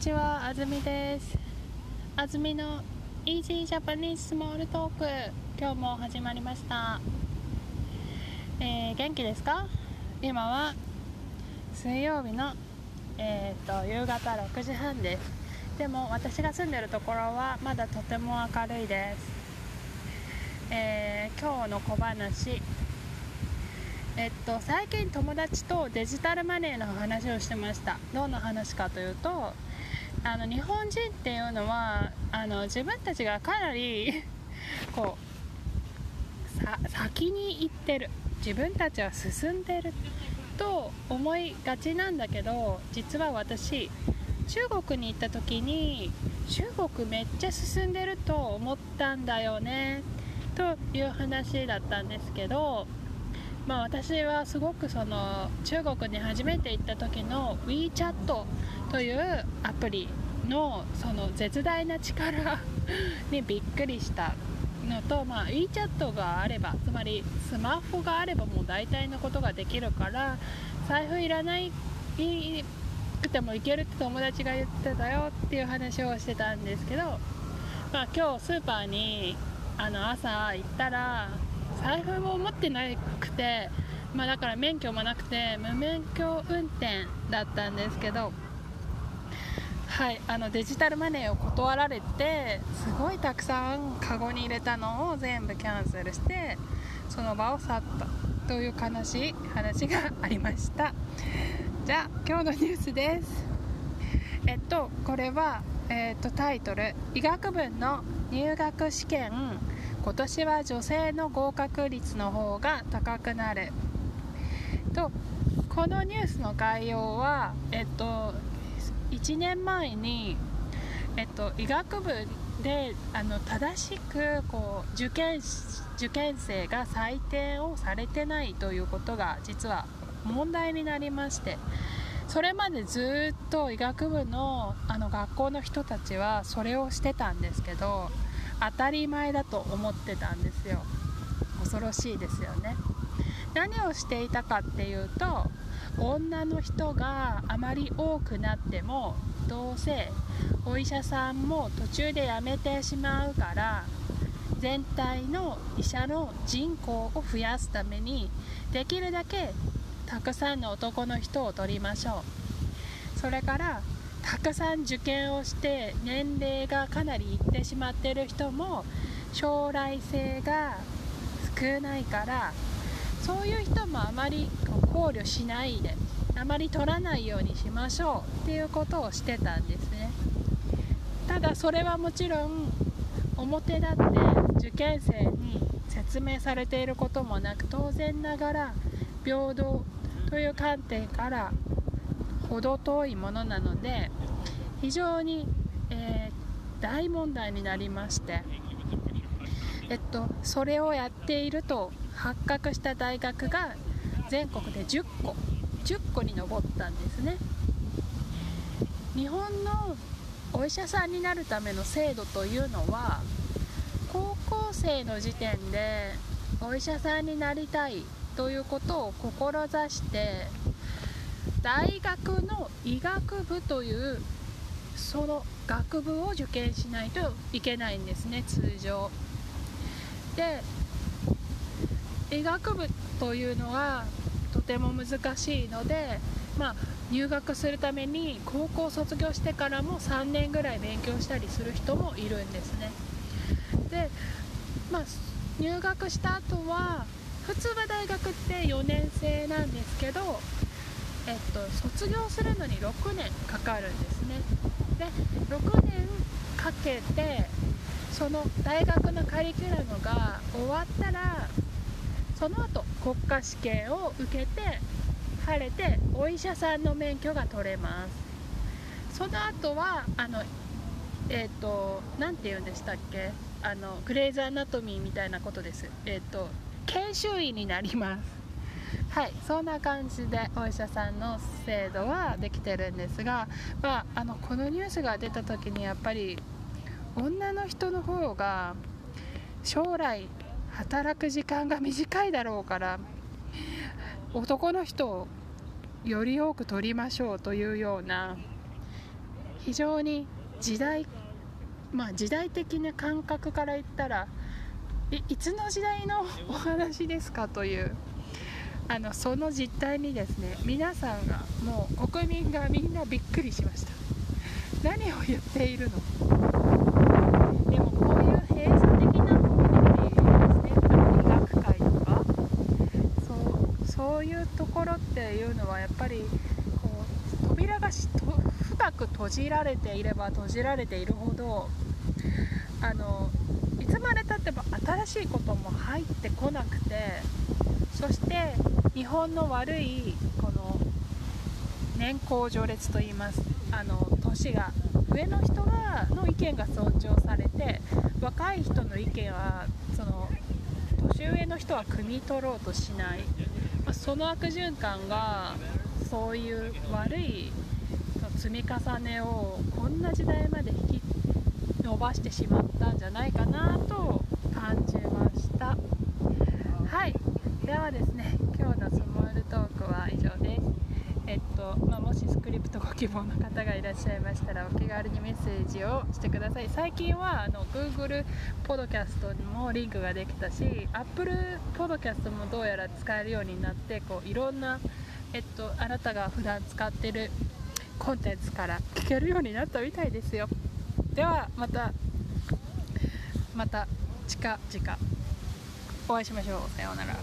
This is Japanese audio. ちは、あずみです。あずみの Easy Japanese Small Talk、 今日も始まりました。元気ですか？今は水曜日の、夕方6時半です。でも私が住んでるところはまだとても明るいです。今日の小話、最近友達とデジタルマネーの話をしてました。どんな話かというと、日本人っていうのは自分たちがかなりこう先に行ってる、自分たちは進んでると思いがちなんだけど、実は私中国に行った時に中国めっちゃ進んでると思ったんだよねという話だったんですけど、私はすごく中国に初めて行った時の WeChat というアプリのその絶大な力にびっくりしたのと、WeChat があれば、つまりスマホがあればもう大体のことができるから、財布いらないくてもいけるって友達が言ってたよっていう話をしてたんですけど、今日スーパーに朝行ったら財布も持ってなくて、だから免許もなくて無免許運転だったんですけど、デジタルマネーを断られて、すごいたくさんカゴに入れたのを全部キャンセルしてその場を去ったという悲しい話がありました。じゃあ今日のニュースです。これは、タイトル、医学部の入学試験、今年は女性の合格率の方が高くなると。このニュースの概要は、1年前に、医学部で正しくこう受験生が採点をされてないということが実は問題になりまして、それまでずっと医学部の、学校の人たちはそれをしてたんですけど、当たり前だと思ってたんですよ。恐ろしいですよね。何をしていたかっていうと、女の人があまり多くなってもどうせお医者さんも途中で辞めてしまうから、全体の医者の人口を増やすためにできるだけたくさんの男の人を取りましょう。それからたくさん受験をして年齢がかなりいってしまっている人も将来性が少ないから、そういう人もあまり考慮しないで、あまり取らないようにしましょうっていうことをしてたんですね。ただそれはもちろん表立って受験生に説明されていることもなく、当然ながら平等という観点からほど遠いものなので、非常に、大問題になりまして、それをやっていると発覚した大学が全国で10個に上ったんですね。日本のお医者さんになるための制度というのは、高校生の時点でお医者さんになりたいということを志して大学の医学部というその学部を受験しないといけないんですね、通常。で、医学部というのはとても難しいので、入学するために高校を卒業してからも3年ぐらい勉強したりする人もいるんですね。で、入学した後は、普通は大学って4年生なんですけど、卒業するのに6年かかるんですね。で、6年かけてその大学のカリキュラムが終わったら、その後国家試験を受けて晴れてお医者さんの免許が取れます。その後はなんて言うんでしたっけ、グレイズアナトミーみたいなことです。研修医になります。そんな感じでお医者さんの制度はできてるんですが、このニュースが出た時にやっぱり女の人の方が将来働く時間が短いだろうから、男の人をより多く取りましょうというような非常に時代的な感覚から言ったら いつの時代のお話ですかというその実態にですね、皆さんがもう国民がみんなびっくりしました。何を言っているの。でもこういう閉鎖的なコミュニティですね、医学会とかそういうところっていうのはやっぱりこう扉が深く閉じられていれば閉じられているほどいつまでたっても新しいことも入ってこなくて、そして日本の悪いこの年功序列といいます、年が上の人の意見が尊重されて、若い人の意見はその年上の人は汲み取ろうとしない、その悪循環がそういう悪い積み重ねをこんな時代まで引き伸ばしてしまったんじゃないかなと感じました。はい、ではですね、今日のスモールトークは以上です。もしスクリプトご希望の方がいらっしゃいましたらお気軽にメッセージをしてください。最近はGoogle ポドキャストにもリンクができたし、 Apple ポドキャストもどうやら使えるようになって、こういろんな、あなたが普段使っているコンテンツから聞けるようになったみたいですよ。ではまた近々お会いしましょう。さようなら。